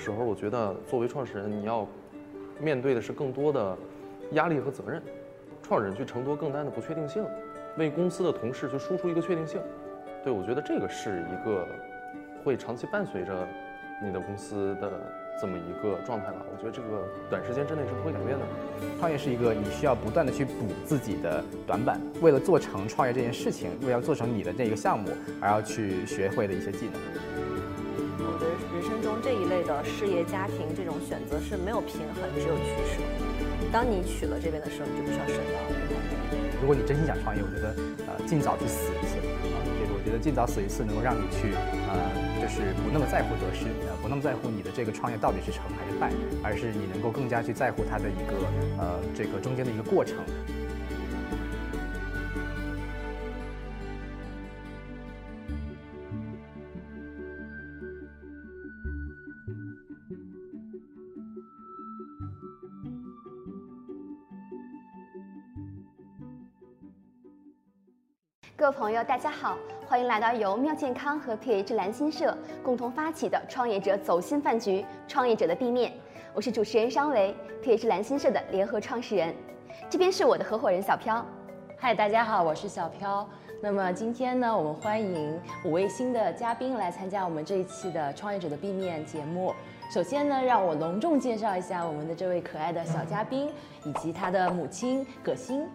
时候，我觉得作为创始人，你要面对的是更多的压力和责任，创始人去承托更大的不确定性，为公司的同事去输出一个确定性。对，我觉得这个是一个会长期伴随着你的公司的这么一个状态吧。我觉得这个短时间之内是不会改变的。创业是一个你需要不断的去补自己的短板，为了做成创业这件事情，为了要做成你的这个项目而要去学会的一些技能。 人生中这一类的事业、家庭这种选择是没有平衡，只有取舍。当你取了这边的时候，你就必须要舍掉。如果你真心想创业，我觉得尽早去死一次啊！这个我觉得尽早死一次，能够让你去就是不那么在乎得失，不那么在乎你的这个创业到底是成还是败，而是你能够更加去在乎它的一个这个中间的一个过程。 各位朋友，大家好，欢迎来到由妙健康和 PH 蓝心社共同发起的创业者走心饭局——创业者的地面。我是主持人商维 ，PH 蓝心社的联合创始人。这边是我的合伙人小飘。嗨，大家好，我是小飘。那么今天呢，我们欢迎5位新的嘉宾来参加我们这一期的创业者的地面节目。 首先呢，让我隆重介绍一下我们的这位可爱的小嘉宾以及他的母亲葛欣。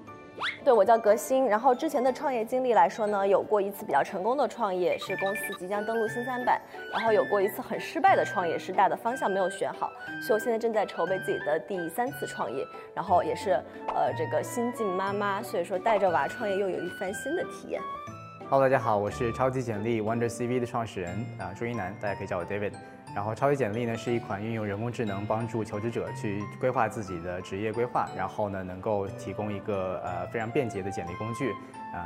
对，我叫葛欣。然后之前的创业经历来说呢，有过一次比较成功的创业，是公司即将登陆新3板；然后有过一次很失败的创业，是大的方向没有选好。所以我现在正在筹备自己的第3次创业，然后也是这个新晋妈妈，所以说带着娃创业又有一番新的体验。 Hello， 大家好，我是超级简历 Wonder CV 的创始人朱一楠，大家可以叫我 David。然后超级简历呢是一款运用人工智能帮助求职者去规划自己的职业规划，然后呢能够提供一个非常便捷的简历工具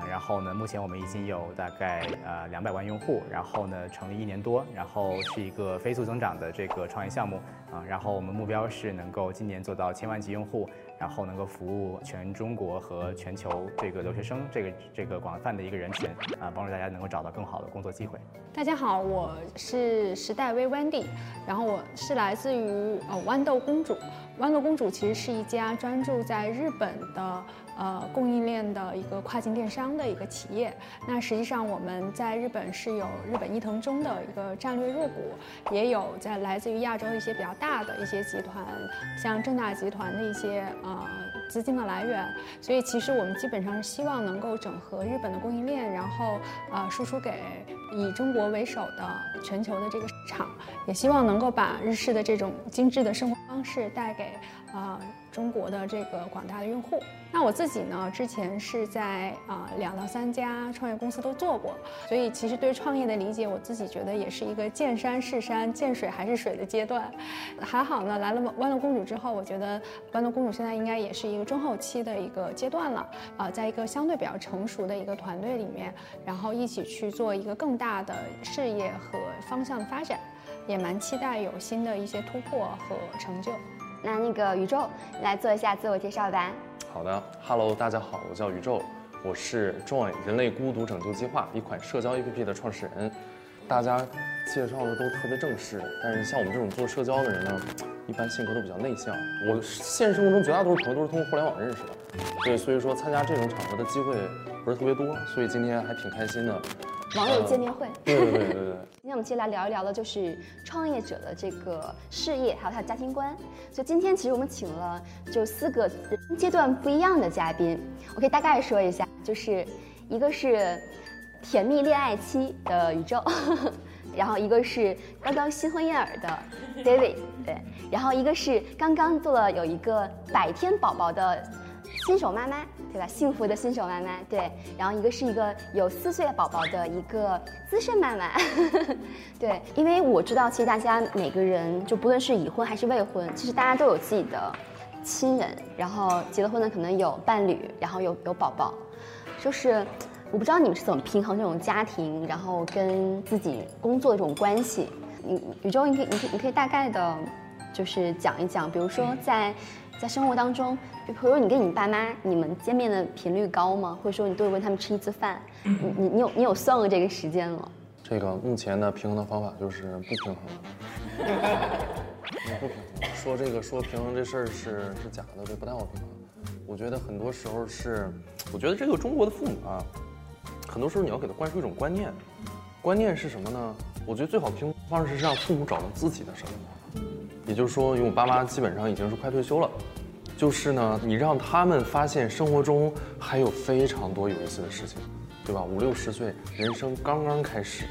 然后呢目前我们已经有大概200万用户，然后呢成立1年多，然后是一个飞速增长的这个创业项目然后我们目标是能够今年做到1000万级用户。 然后能够服务全中国和全球这个留学生这个广泛的一个人群帮助大家能够找到更好的工作机会。大家好，我是时代微 Wendy， 然后我是来自于豌豆公主。豌豆公主其实是一家专注在日本的供应链的一个跨境电商的一个企业。那实际上我们在日本是有日本伊藤忠的一个战略入股，也有在来自于亚洲一些比较大的一些集团，像正大集团的一些资金的来源。所以其实我们基本上是希望能够整合日本的供应链，然后输出给以中国为首的全球的这个市场，也希望能够把日式的这种精致的生活方式带给。 中国的这个广大的用户。那我自己呢，之前是在2到3家创业公司都做过，所以其实对创业的理解，我自己觉得也是一个见山是山，见水还是水的阶段。还好呢，来了豌豆公主之后，我觉得豌豆公主现在应该也是一个中后期的一个阶段了。在一个相对比较成熟的一个团队里面，然后一起去做一个更大的事业和方向的发展，也蛮期待有新的一些突破和成就。 那个宇宙来做一下自我介绍吧。好的 ，Hello， 大家好，我叫宇宙，我是 Joy 人类孤独拯救计划一款社交 APP 的创始人。大家介绍的都特别正式，但是像我们这种做社交的人呢，一般性格都比较内向。我现实生活中绝大多数朋友都是通过互联网认识的，对，所以说参加这种场合的机会不是特别多，所以今天还挺开心的。 网友见面会，对。今天我们接下来聊一聊的就是创业者的这个事业，还有他的家庭观。所以今天其实我们请了就4个人生阶段不一样的嘉宾，我可以大概说一下，就是一个是甜蜜恋爱期的宇宙，然后一个是刚刚新婚燕尔的 David， 对，然后一个是刚刚做了有一个100天宝宝的。 新手妈妈，对吧？幸福的新手妈妈，对。然后一个是一个有4岁宝宝的一个资深妈妈，对。因为我知道，其实大家每个人就不论是已婚还是未婚，其实大家都有自己的亲人，然后结了婚的可能有伴侣，然后有宝宝。就是我不知道你们是怎么平衡这种家庭，然后跟自己工作的这种关系。宇宙，你可以大概的，就是讲一讲，比如说在生活当中，比如说你跟你爸妈，你们见面的频率高吗？或者说你都会问他们吃1次饭，你有算过这个时间吗？这个目前的平衡的方法就是不平衡。不说这个说平衡这事儿是假的，这不太好平衡。我觉得很多时候是，我觉得这个中国的父母啊，很多时候你要给他灌输一种观念，观念是什么呢？我觉得最好平衡方式是让父母找到自己的生活，也就是说，因为我爸妈基本上已经是快退休了。 就是呢，你让他们发现生活中还有非常多有意思的事情，对吧？5、6、10岁，人生刚刚开始，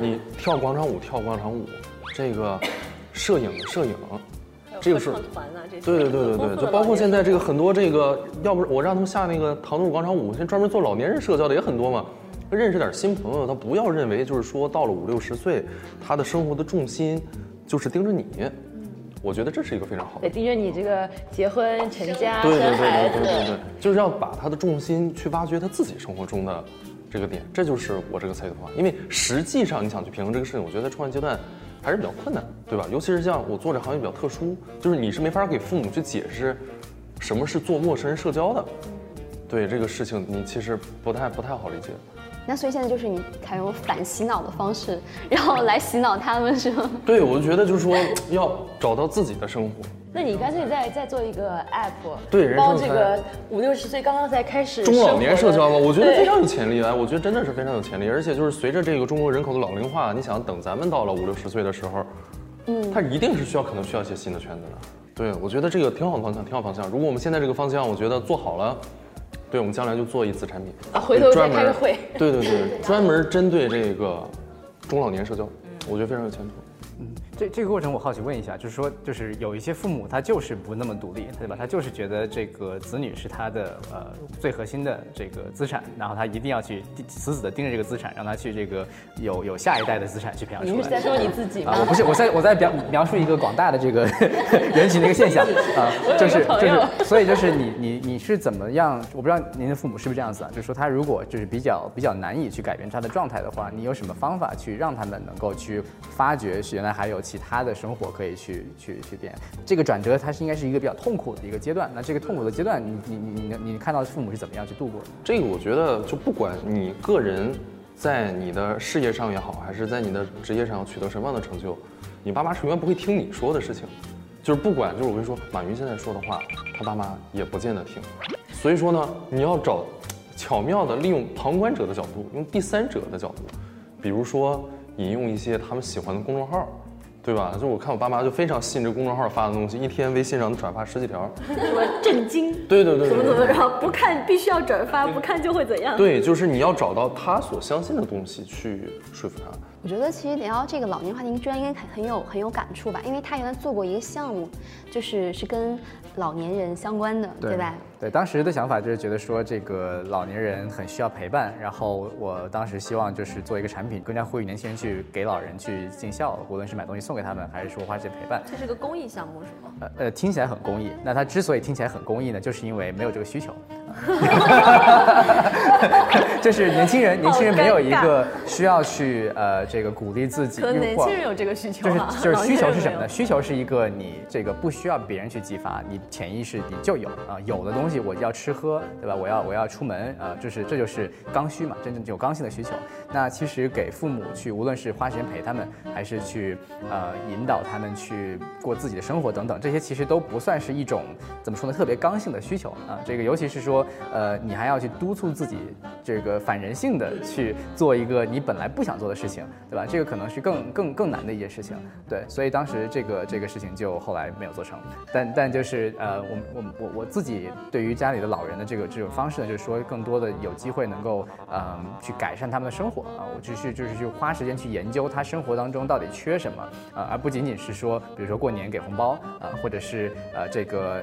你跳广场舞跳广场舞，这个摄影，这个是对对对对对，就包括现在这个很多这个，要不我让他们下那个糖醋广场舞，现在专门做老年人社交的也很多嘛。 认识点新朋友，他不要认为就是说到了5、6、10岁，他的生活的重心就是盯着你。我觉得这是一个非常好的。盯着你这个结婚、成家、生孩子，对，就是要把他的重心去挖掘他自己生活中的这个点，这就是我这个猜测法。因为实际上你想去平衡这个事情，我觉得在创业阶段还是比较困难，对吧？尤其是像我做这行业比较特殊，就是你是没法给父母去解释什么是做陌生人社交的。对这个事情，你其实不太好理解。 那所以现在就是你采用反洗脑的方式，然后来洗脑他们是吗？对，我觉得就是说要找到自己的生活。那你干脆再做一个 app， 对，包这个5、6十岁刚刚才开始中老年社交嘛，我觉得非常有潜力啊！我觉得真的是非常有潜力，而且就是随着这个中国人口的老龄化，你想等咱们到了5、6十岁的时候，他一定是可能需要一些新的圈子的。对，我觉得这个挺好的方向，挺好方向。如果我们现在这个方向，我觉得做好了。 对，我们将来就做一次产品啊，回头再开个会。对对对，专门针对这个中老年社交，我觉得非常有前途。这个过程我好奇问一下，就是说，就是有一些父母他就是不那么独立，对吧？他就是觉得这个子女是他的最核心的这个资产，然后他一定要去死死的盯着这个资产，让他去这个有下一代的资产去培养出来。你是在说你自己吗？啊，我不是，我在描述一个广大的这个人群的一个现象啊，就是，所以就是你是怎么样？我不知道您的父母是不是这样子啊？就是说他如果就是比较难以去改变他的状态的话，你有什么方法去让他们能够去发掘原来还有 其他的生活可以去变，这个转折它是应该是一个比较痛苦的一个阶段。那这个痛苦的阶段，你看到父母是怎么样去度过的？这个我觉得就不管你个人在你的事业上也好，还是在你的职业上取得什么样的成就，你爸妈是永远不会听你说的事情。就是不管就是我跟你说，马云现在说的话，他爸妈也不见得听。所以说呢，你要找巧妙的利用旁观者的角度，用第三者的角度，比如说引用一些他们喜欢的公众号。 对吧？就我看我爸妈就非常信这公众号发的东西，一天微信上转发10几条，什么震惊，对，怎么，然后不看必须要转发，不看就会怎样？对，就是你要找到他所相信的东西去说服他。我觉得其实聊这个老年化的营销应该很有感触吧，因为他原来做过一个项目，是跟老年人相关的，对吧？ 对，当时的想法就是觉得说这个老年人很需要陪伴，然后我当时希望就是做一个产品，更加呼吁年轻人去给老人去尽孝，无论是买东西送给他们，还是说花钱陪伴。这是个公益项目是吗？听起来很公益。那它之所以听起来很公益呢，就是因为没有这个需求。就是年轻人没有一个需要去这个鼓励自己。可能年轻人有这个需求、啊。就是需求是什么呢？需求是一个你这个不需要别人去激发，你潜意识你就有啊，有的东西。 东西我要吃喝，对吧？我要出门啊，这就是刚需嘛，真正有刚性的需求。那其实给父母去，无论是花钱陪他们，还是去引导他们去过自己的生活等等，这些其实都不算是一种怎么说呢，特别刚性的需求啊。这个尤其是说你还要去督促自己，这个反人性的去做一个你本来不想做的事情，对吧？这个可能是更难的一件事情。对，所以当时这个事情就后来没有做成，但就是我自己。 对于家里的老人的这种方式呢，就是说更多的有机会能够去改善他们的生活啊，我就是去花时间去研究他生活当中到底缺什么啊，而不仅仅是说，比如说过年给红包啊，或者是给个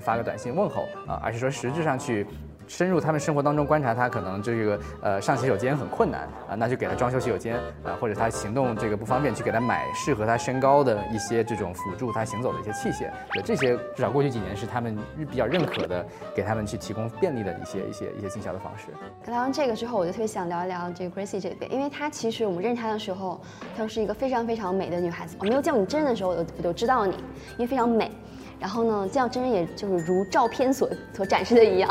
发个短信问候啊，而是说实质上去。 深入他们生活当中观察他可能这个上洗手间很困难啊，那就给他装修洗手间啊，或者他行动这个不方便，去给他买适合他身高的一些这种辅助他行走的一些器械。对，这些至少过去几年是他们比较认可的，给他们去提供便利的一些经销的方式。聊完这个之后，我就特别想聊一聊这个 Gracie 这边，因为她其实我们认识她的时候，她是一个非常非常美的女孩子。我没有见过你真人的时候，我就知道你，因为非常美。然后呢，见到真人也就是如照片所展示的一样，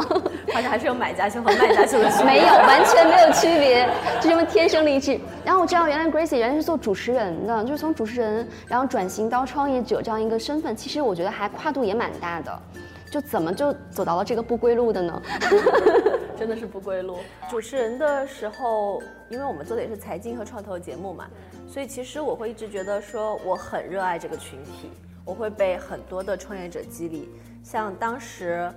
好像还是有买家秀和卖家秀的区别，没有，完全没有区别，就这么天生丽质。然后我知道原来 Gracie 原来是做主持人的，就是从主持人然后转型到创业者这样一个身份，其实我觉得还跨度也蛮大的。 就怎么就走到了这个不归路的呢？真的是不归路。主持人的时候，因为我们做的也是财经和创投节目嘛，所以其实我会一直觉得说我很热爱这个群体，我会被很多的创业者激励。像当时，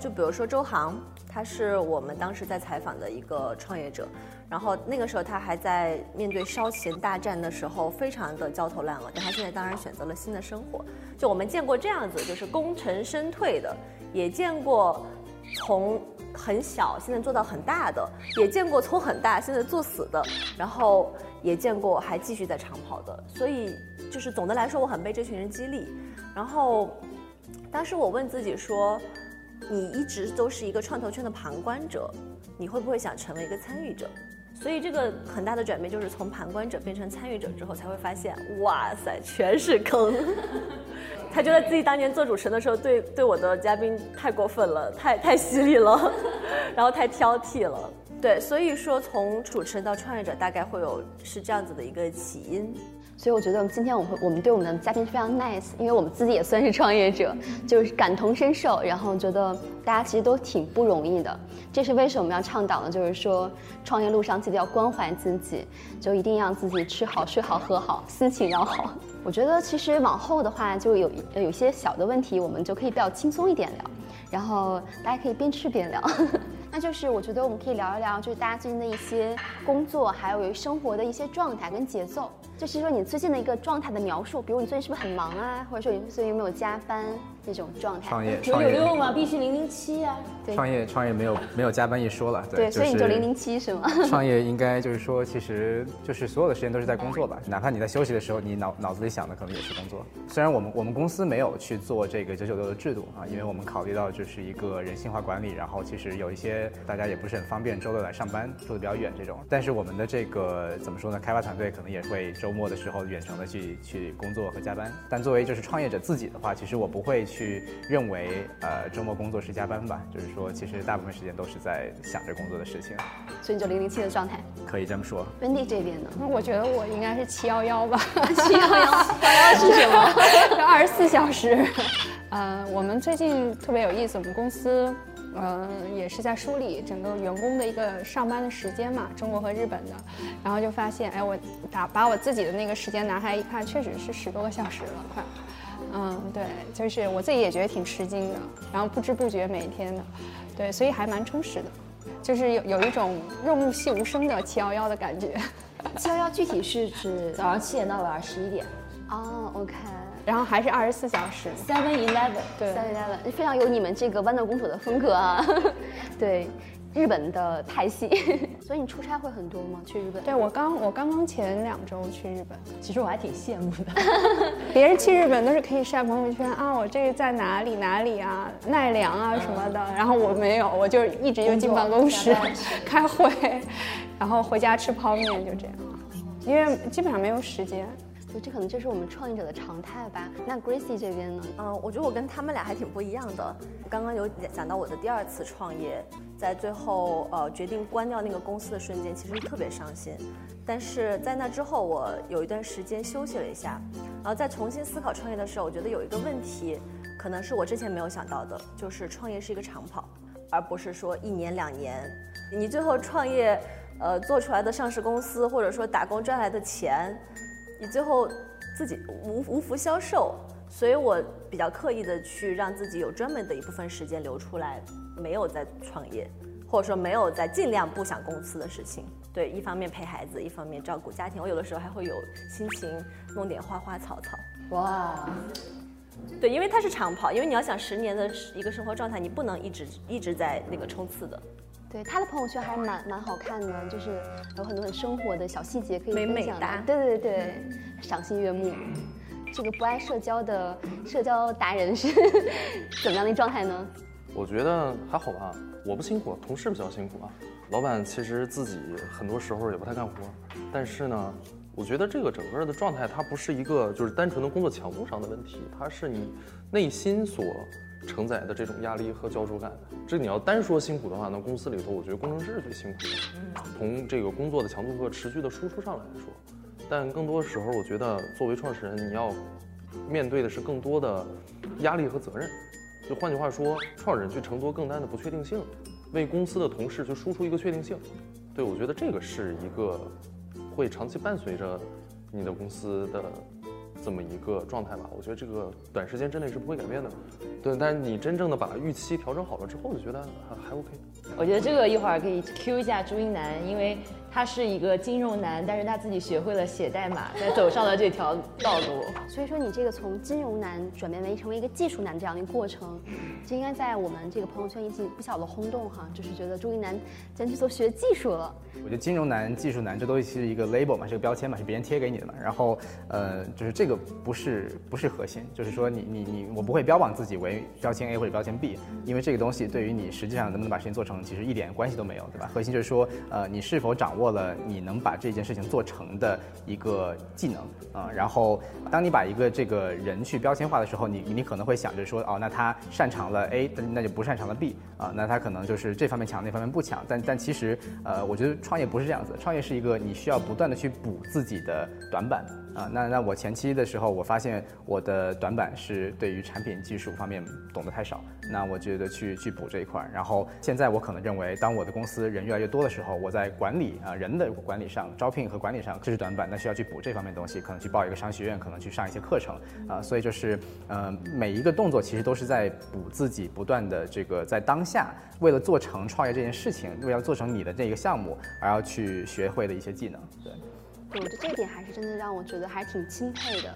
就比如说周航，他是我们当时在采访的一个创业者，然后那个时候他还在面对烧钱大战的时候，非常的焦头烂额，但他现在当然选择了新的生活。 就我们见过这样子，就是功成身退的，也见过从很小现在做到很大的，也见过从很大现在做死的，然后也见过还继续在长跑的。所以就是总的来说，我很被这群人激励。然后当时我问自己说，你一直都是一个创投圈的旁观者，你会不会想成为一个参与者？ 所以这个很大的转变就是从旁观者变成参与者之后，才会发现，哇塞，全是坑。他觉得自己当年做主持人的时候，对我的嘉宾太过分了，太犀利了，然后太挑剔了。对，所以说从主持人到创业者，大概会有是这样子的一个起因。 所以我觉得今天我们对我们的嘉宾非常 nice， 因为我们自己也算是创业者，就是感同身受，然后觉得大家其实都挺不容易的。这是为什么我们要倡导呢？就是说创业路上记得要关怀自己，就一定要自己吃好、睡好、喝好，心情要好。我觉得其实往后的话，就有些小的问题，我们就可以比较轻松一点聊，然后大家可以边吃边聊。那就是我觉得我们可以聊一聊，就是大家最近的一些工作，还有生活的一些状态跟节奏。 就是说你最近的一个状态的描述，比如你最近是不是很忙啊，或者说你最近有没有加班那种状态？996嘛，必须007啊。对，创业没有加班一说了。对，所以你就007是吗？创业应该就是说，其实就是所有的时间都是在工作吧，哪怕你在休息的时候，你脑子里想的可能也是工作。虽然我们公司没有去做这个996的制度啊，因为我们考虑到就是一个人性化管理，然后其实有一些大家也不是很方便周六来上班，住的比较远这种。但是我们的这个怎么说呢？开发团队可能也会周末的时候远程的去工作和加班，但作为就是创业者自己的话，其实我不会去认为周末工作是加班吧，就是说其实大部分时间都是在想着工作的事情，所以你就007的状态，可以这么说。Wendy 这边呢，我觉得我应该是711吧，711是什么？24小时。我们最近特别有意思，我们公司。 也是在梳理整个员工的一个上班的时间嘛，中国和日本的，然后就发现，哎，我把我自己的那个时间拿下来一看，确实是10多个小时了，快。对，就是我自己也觉得挺吃惊的，然后不知不觉每一天的，对，所以还蛮充实的，就是有一种润物细无声的711的感觉。711具体是指早上7点到晚上11点。哦 ，OK。 然后还是24小时 ，7-Eleven， 对 ，7-Eleven 非常有你们这个豌豆公主的风格啊，对，日本的派系。所以你出差会很多吗？去日本？对我刚刚前2周去日本，其实我还挺羡慕的，别人去日本都是可以晒朋友圈啊，我这个在哪里哪里啊，奈良啊什么的，然后我没有，我就一直就进办公室开会，然后回家吃泡面就这样，因为基本上没有时间。 所以这可能就是我们创业者的常态吧。那 Gracie 这边呢？我觉得我跟他们俩还挺不一样的。刚刚有讲到我的第2次创业，在最后决定关掉那个公司的瞬间，其实特别伤心。但是在那之后，我有一段时间休息了一下，然后再重新思考创业的时候，我觉得有一个问题，可能是我之前没有想到的，就是创业是一个长跑，而不是说1年2年。你最后创业，做出来的上市公司，或者说打工赚来的钱。 你最后自己无福消受，所以我比较刻意的去让自己有专门的一部分时间留出来，没有在创业，或者说没有在尽量不想公司的事情。对，一方面陪孩子，一方面照顾家庭，我有的时候还会有心情弄点花草。哇，对，因为它是长跑，因为你要想10年的一个生活状态，你不能一直在那个冲刺的。 对他的朋友圈还蛮好看的，就是有很多很生活的小细节可以分享的。对，赏心悦目。这个不爱社交的社交达人是怎么样的状态呢？我觉得还好吧，我不辛苦，同事比较辛苦啊。老板其实自己很多时候也不太干活，但是呢，我觉得这个整个的状态，它不是一个就是单纯的工作强度上的问题，它是你内心所承载的这种压力和焦灼感。这你要单说辛苦的话，那公司里头，我觉得工程师是最辛苦的。从这个工作的强度和持续的输出上来说，但更多时候，我觉得作为创始人，你要面对的是更多的压力和责任。就换句话说，创始人去承担更大的不确定性，为公司的同事去输出一个确定性。对，我觉得这个是一个会长期伴随着你的公司的这么一个状态吧，我觉得这个短时间之内是不会改变的。对，但是你真正的把预期调整好了之后，就觉得还 OK。我觉得这个一会儿可以 Q 一下朱一楠，因为他是一个金融男，但是他自己学会了写代码，才走上了这条道路。所以说，你这个从金融男转变为成为一个技术男这样一个过程，就应该在我们这个朋友圈引起不小的轰动哈。就是觉得朱一楠竟然去做学技术了。我觉得金融男、技术男这都是一个 label 嘛，是个标签嘛，是别人贴给你的嘛。然后，就是这个不是核心，就是说我不会标榜自己为标签 A 或者标签 B， 因为这个东西对于你实际上能不能把事情做成，其实一点关系都没有，对吧？核心就是说，你是否掌握了你能把这件事情做成的一个技能啊，然后当你把一个这个人去标签化的时候，你可能会想着说，哦，那他擅长了 A， 那就不擅长了 B 啊，那他可能就是这方面强，那方面不强。但其实我觉得创业不是这样子，创业是一个你需要不断的去补自己的短板啊。那我前期的时候，我发现我的短板是对于产品技术方面懂得太少，那我觉得去补这一块。然后现在我可能认为，当我的公司人越来越多的时候，我在管理啊，人的管理上、招聘和管理上，这是短板，那需要去补这方面的东西，可能去报一个商学院，可能去上一些课程啊。所以就是每一个动作其实都是在补自己，不断的这个在当下为了做成创业这件事情，为了做成你的这个项目而要去学会的一些技能。对，我觉得这点还是真的让我觉得还挺钦佩的。